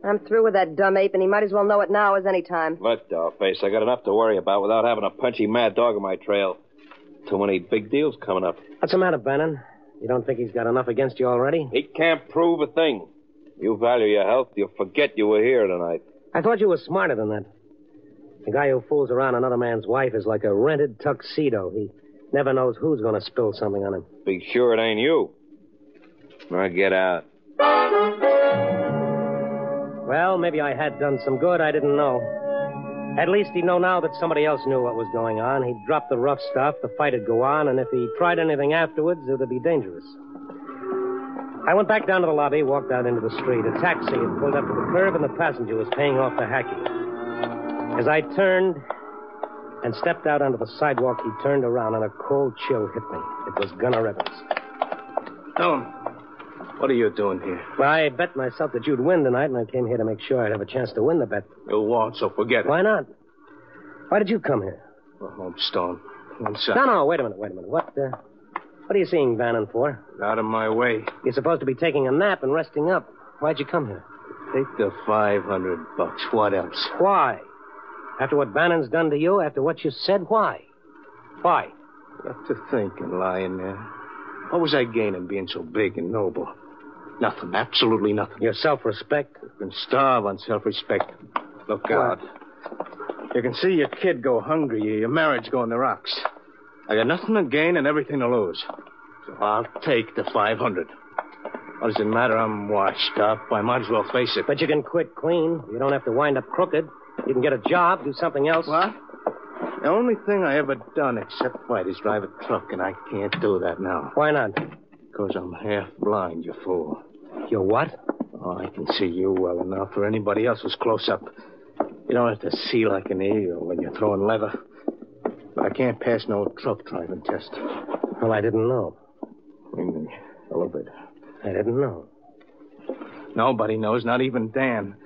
I'm through with that dumb ape, and he might as well know it now as any time. Look, dollface, I got enough to worry about without having a punchy mad dog on my trail. Too many big deals coming up. What's the matter, Bannon? You don't think he's got enough against you already? He can't prove a thing. You value your health, you'll forget you were here tonight. I thought you were smarter than that. The guy who fools around another man's wife is like a rented tuxedo. He never knows who's going to spill something on him. Be sure it ain't you. Now get out. Well, maybe I had done some good. I didn't know. At least he'd know now that somebody else knew what was going on. He'd drop the rough stuff, the fight would go on, and if he tried anything afterwards, it would be dangerous. I went back down to the lobby, walked out into the street. A taxi had pulled up to the curb, and the passenger was paying off the hacky. As I turned and stepped out onto the sidewalk, he turned around and a cold chill hit me. It was Gunner Evans. Stone, what are you doing here? Well, I bet myself that you'd win tonight, and I came here to make sure I'd have a chance to win the bet. You won't, so forget it. Why not? Why did you come here? Well, home, Stone. One second. No, wait a minute. What are you seeing Bannon for? Out of my way. You're supposed to be taking a nap and resting up. Why'd you come here? Take the $500. What else? Why? After what Bannon's done to you, after what you said, why? Why? You have to think and lie in there. What was I gaining being so big and noble? Nothing, absolutely nothing. Your self-respect? You can starve on self-respect. Look out. You can see your kid go hungry, your marriage go on the rocks. I got nothing to gain and everything to lose. So I'll take the 500. What does it matter? I'm washed up. I might as well face it. But you can quit clean. You don't have to wind up crooked. You can get a job, do something else. What? The only thing I ever done except fight is drive a truck, and I can't do that now. Why not? Because I'm half blind, you fool. You're what? Oh, I can see you well enough or anybody else who's close up. You don't have to see like an eagle when you're throwing leather. But I can't pass no truck driving test. Well, I didn't know. A little bit. I didn't know. Nobody knows, not even Dan.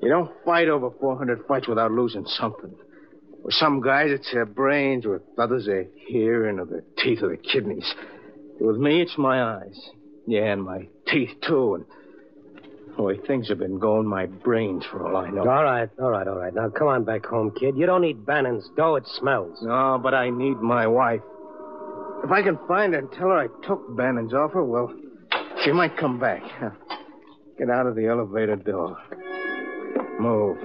You don't fight over 400 fights without losing something. With some guys, it's their brains. With others, their hearing or their teeth or their kidneys. With me, it's my eyes. Yeah, and my teeth, too. And the way things have been going, my brains for all I know. All right. Now, come on back home, kid. You don't need Bannon's dough. It smells. No, but I need my wife. If I can find her and tell her I took Bannon's offer, well, she might come back. Get out of the elevator door. Move.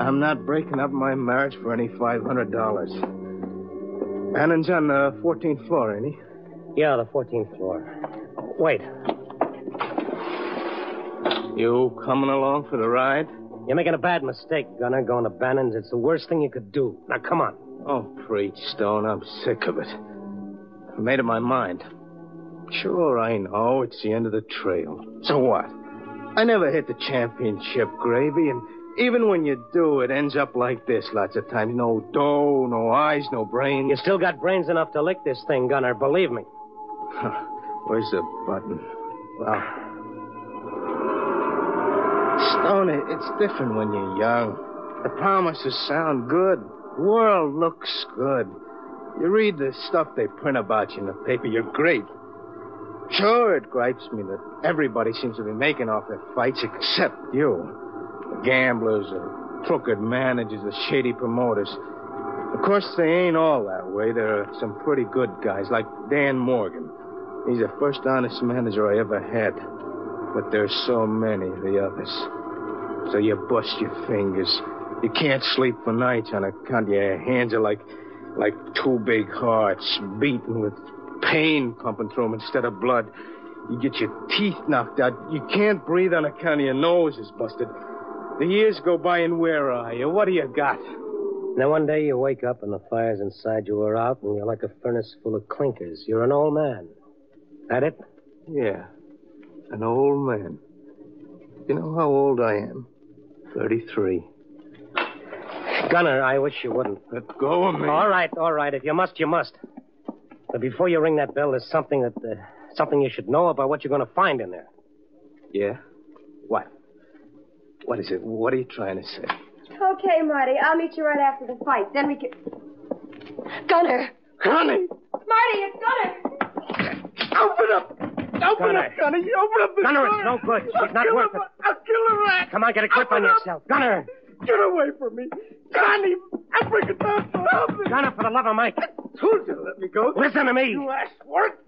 I'm not breaking up my marriage for any $500. Bannon's on the 14th floor, ain't he? Yeah, the 14th floor. Wait. You coming along for the ride? You're making a bad mistake, Gunner, going to Bannon's. It's the worst thing you could do. Now, come on. Oh, preach, Stone. I'm sick of it. I made up my mind. Sure, I know. It's the end of the trail. So what? I never hit the championship gravy, and even when you do, it ends up like this lots of times. No dough, no eyes, no brains. You still got brains enough to lick this thing, Gunner, believe me. Where's the button? Well, Stone, it's different when you're young. The promises sound good. The world looks good. You read the stuff they print about you in the paper, you're great. Sure, it gripes me that everybody seems to be making off their fights except you. The gamblers, the crooked managers, the shady promoters. Of course, they ain't all that way. There are some pretty good guys, like Dan Morgan. He's the first honest manager I ever had. But there's so many of the others. So you bust your fingers. You can't sleep for nights on account. Your hands are like two big hearts beaten with pain pumping through them instead of blood. You get your teeth knocked out. You can't breathe on account of your nose is busted. The years go by and where are you? What do you got? Now one day you wake up and the fires inside you are out and you're like a furnace full of clinkers. You're an old man. That it? Yeah. An old man. You know how old I am? 33. Gunner, I wish you wouldn't. Let go of me. All right. If you must, you must. But before you ring that bell, there's something that something you should know about what you're going to find in there. Yeah? What? What is it? What are you trying to say? Okay, Marty. I'll meet you right after the fight. Then we can... Gunner! Connie! Marty, it's Gunner! Open up! Open up, Connie! Open up the door! Gunner, it's no good. It's not worth it. I'll kill a rat! Come on, get a grip on yourself. Gunner! Get away from me! Connie! I break it down for help! Gunner, for the love of Mike! I told you to let me go. Listen to me! You ass work!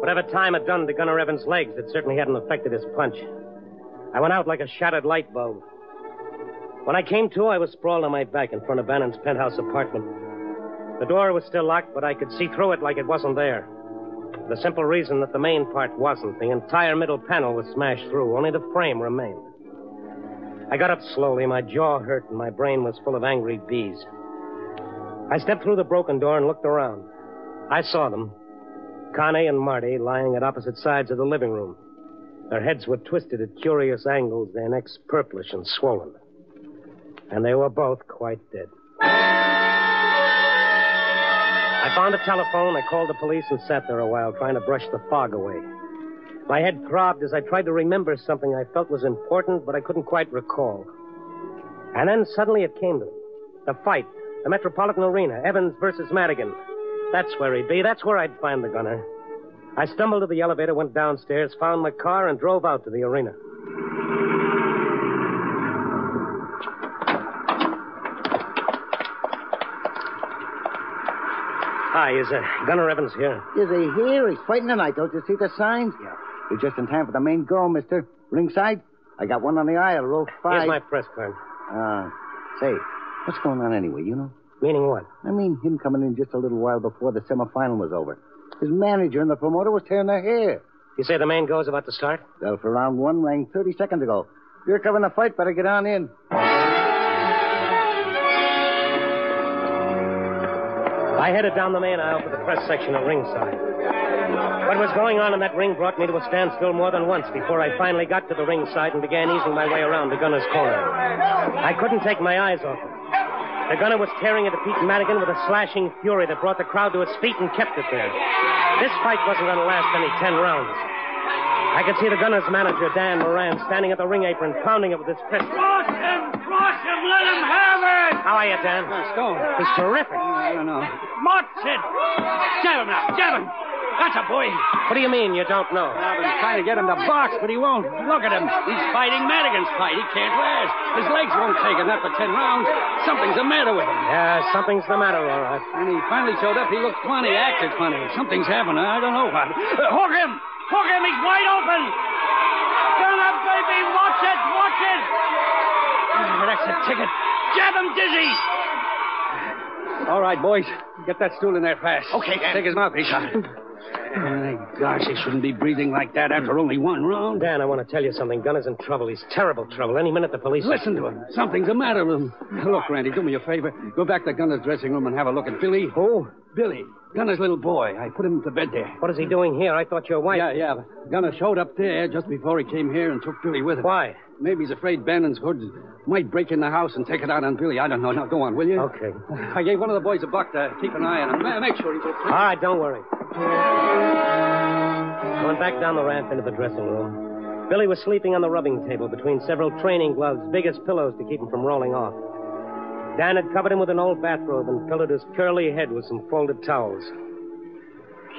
Whatever time had done to Gunner Evans' legs, it certainly hadn't affected his punch. I went out like a shattered light bulb. When I came to, I was sprawled on my back in front of Bannon's penthouse apartment. The door was still locked, but I could see through it like it wasn't there. For the simple reason that the main part wasn't. The entire middle panel was smashed through. Only the frame remained. I got up slowly. My jaw hurt, and my brain was full of angry bees. I stepped through the broken door and looked around. I saw them. Connie and Marty lying at opposite sides of the living room. Their heads were twisted at curious angles, their necks purplish and swollen. And they were both quite dead. I found a telephone, I called the police and sat there a while, trying to brush the fog away. My head throbbed as I tried to remember something I felt was important, but I couldn't quite recall. And then suddenly it came to me. The fight, the Metropolitan Arena, Evans versus Madigan. That's where he'd be. That's where I'd find the Gunner. I stumbled to the elevator, went downstairs, found my car, and drove out to the arena. Hi, is Gunner Evans here? Is he here? He's fighting tonight. Don't you see the signs? Yeah. You're just in time for the main goal, mister. Ringside? I got one on the aisle, row 5. Here's my press card. Say, what's going on anyway, you know? Meaning what? I mean him coming in just a little while before the semifinal was over. His manager and the promoter was tearing their hair. You say the main goal's about to start? Bell for round 1 rang 30 seconds ago. If you're covering the fight, better get on in. I headed down the main aisle for the press section of ringside. What was going on in that ring brought me to a standstill more than once before I finally got to the ringside and began easing my way around the Gunner's corner. I couldn't take my eyes off him. The Gunner was tearing into Pete Madigan with a slashing fury that brought the crowd to its feet and kept it there. This fight wasn't going to last any 10 rounds. I could see the Gunner's manager, Dan Moran, standing at the ring apron, pounding it with his fist. Cross him, let him have it! How are you, Dan? Stone. He's terrific. I don't know. March it! Jab him now, jab him! That's a boy. What do you mean you don't know? I've been trying to get him to box, but he won't. Look at him. He's fighting Madigan's fight. He can't last. His legs won't take him. Not for 10 rounds. Something's the matter with him. Yeah, something's the matter, all right. When he finally showed up, he looked funny, acted funny. Something's happened. I don't know what. Hook him. Hook him. He's wide open. Turn up, baby. Watch it. Watch it. Oh, that's a ticket. Jab him dizzy. All right, boys. Get that stool in there fast. Okay, Dan. Take his mouthpiece out. My gosh, he shouldn't be breathing like that after only 1 round. Dan, I want to tell you something. Gunner's in trouble. He's terrible trouble. Any minute the police... Listen to him. Something's the matter with him. Look, Randy, do me a favor. Go back to Gunner's dressing room and have a look at Billy. Who? Billy. Gunner's little boy. I put him to bed there. What is he doing here? I thought your wife... Yeah. Gunner showed up there just before he came here and took Billy with him. Why? Maybe he's afraid Bannon's hoods might break in the house and take it out on Billy. I don't know. Now, go on, will you? Okay. I gave one of the boys a buck to keep an eye on him. Make sure he's okay. All right, don't worry. I went back down the ramp into the dressing room. Billy was sleeping on the rubbing table between several training gloves, big as pillows to keep him from rolling off. Dan had covered him with an old bathrobe and pillowed his curly head with some folded towels.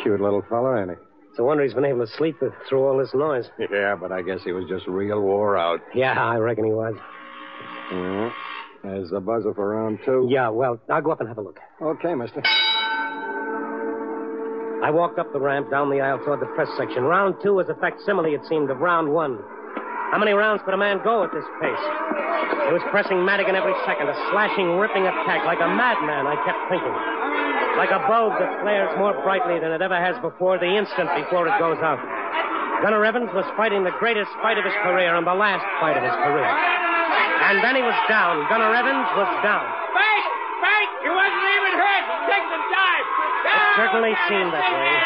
Cute little fellow, ain't he? It's a wonder he's been able to sleep through all this noise. Yeah, but I guess he was just real wore out. Yeah, I reckon he was. Yeah. There's the buzzer for round 2. Yeah, well, I'll go up and have a look. Okay, mister. I walked up the ramp, down the aisle toward the press section. Round 2 was a facsimile, it seemed, of round 1. How many rounds could a man go at this pace? He was pressing Madigan every second, a slashing, ripping attack. Like a madman, I kept thinking. Like a bulb that flares more brightly than it ever has before, the instant before it goes out. Gunner Evans was fighting the greatest fight of his career and the last fight of his career. And then he was down. Gunner Evans was down. Frank! He wasn't even hurt! Take the dive! It certainly seemed that way.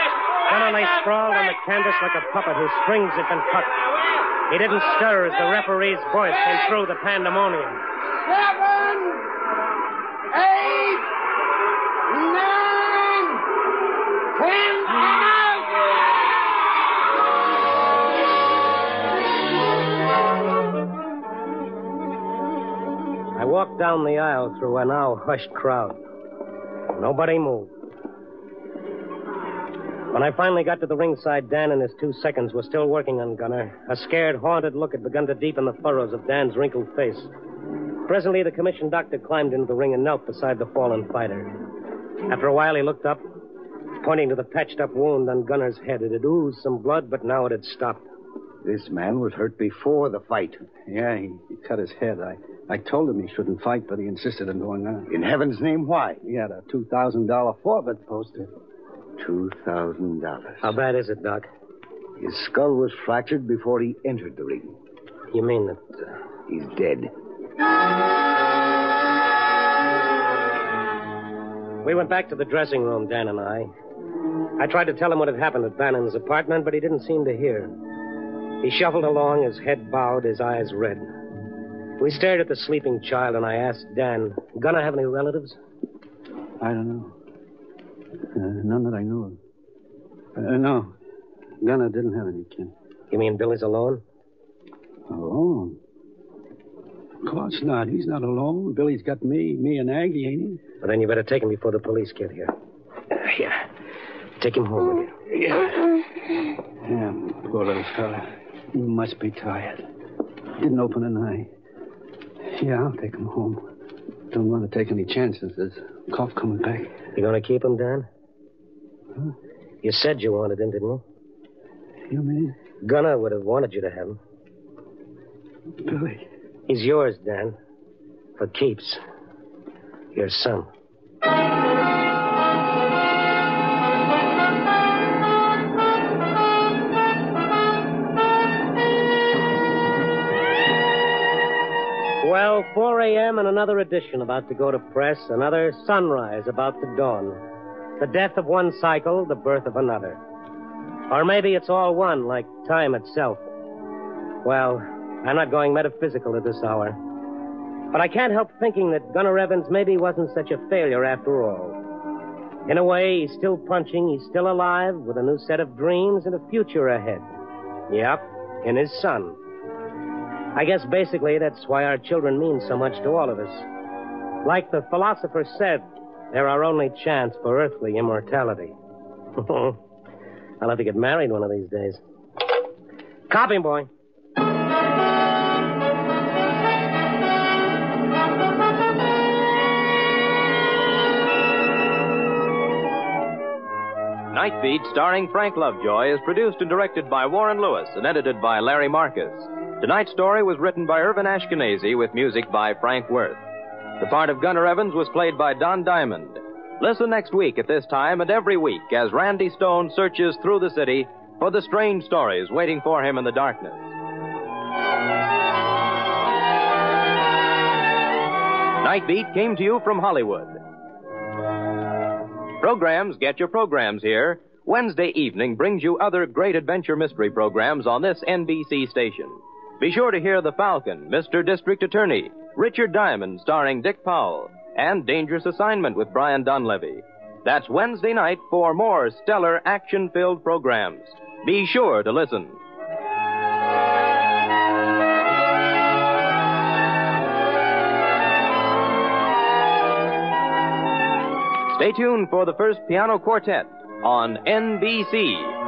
Gunner lay sprawled on the canvas like a puppet whose strings had been cut. He didn't stir as the referee's voice came through the pandemonium. 7, 8... walked down the aisle through a now hushed crowd. Nobody moved. When I finally got to the ringside, Dan and his 2 seconds were still working on Gunner. A scared, haunted look had begun to deepen the furrows of Dan's wrinkled face. Presently, the commissioned doctor climbed into the ring and knelt beside the fallen fighter. After a while, he looked up, pointing to the patched-up wound on Gunner's head. It had oozed some blood, but now it had stopped. This man was hurt before the fight. Yeah, he cut his head. I told him he shouldn't fight, but he insisted on going on. In heaven's name, why? He had a $2,000 forfeit posted. $2,000. How bad is it, Doc? His skull was fractured before he entered the ring. You mean that... he's dead. We went back to the dressing room, Dan and I. I tried to tell him what had happened at Bannon's apartment, but he didn't seem to hear. He shuffled along, his head bowed, his eyes red. We stared at the sleeping child, and I asked Dan, Gunner have any relatives? I don't know. None that I knew of. No. Gunner didn't have any kin. You mean Billy's alone? Alone? Of course not. He's not alone. Billy's got me and Aggie, ain't he? Well, then you better take him before the police get here. Yeah. Take him home with you. Yeah. Yeah, poor little fella. He must be tired. Didn't open an eye. Yeah, I'll take him home. Don't want to take any chances. There's a cough coming back. You going to keep him, Dan? Huh? You said you wanted him, didn't you? You mean? Gunner would have wanted you to have him. Billy. He's yours, Dan. For keeps. Your son. Well, 4 a.m. and another edition about to go to press, another sunrise about to dawn. The death of one cycle, the birth of another. Or maybe it's all one, like time itself. Well, I'm not going metaphysical at this hour. But I can't help thinking that Gunner Evans maybe wasn't such a failure after all. In a way, he's still punching, he's still alive, with a new set of dreams and a future ahead. Yep, in his son. I guess basically that's why our children mean so much to all of us. Like the philosopher said, they're our only chance for earthly immortality. I'll have to get married one of these days. Copy, boy. Night Beat, starring Frank Lovejoy, is produced and directed by Warren Lewis and edited by Larry Marcus. Tonight's story was written by Irvin Ashkenazy with music by Frank Worth. The part of Gunner Evans was played by Don Diamond. Listen next week at this time and every week as Randy Stone searches through the city for the strange stories waiting for him in the darkness. Night Beat came to you from Hollywood. Programs Get Your Programs Here Wednesday evening brings you other great adventure mystery programs on this NBC station. Be sure to hear The Falcon, Mr. District Attorney, Richard Diamond starring Dick Powell, and Dangerous Assignment with Brian Dunleavy. That's Wednesday night for more stellar action-filled programs. Be sure to listen. Stay tuned for the first piano quartet on NBC.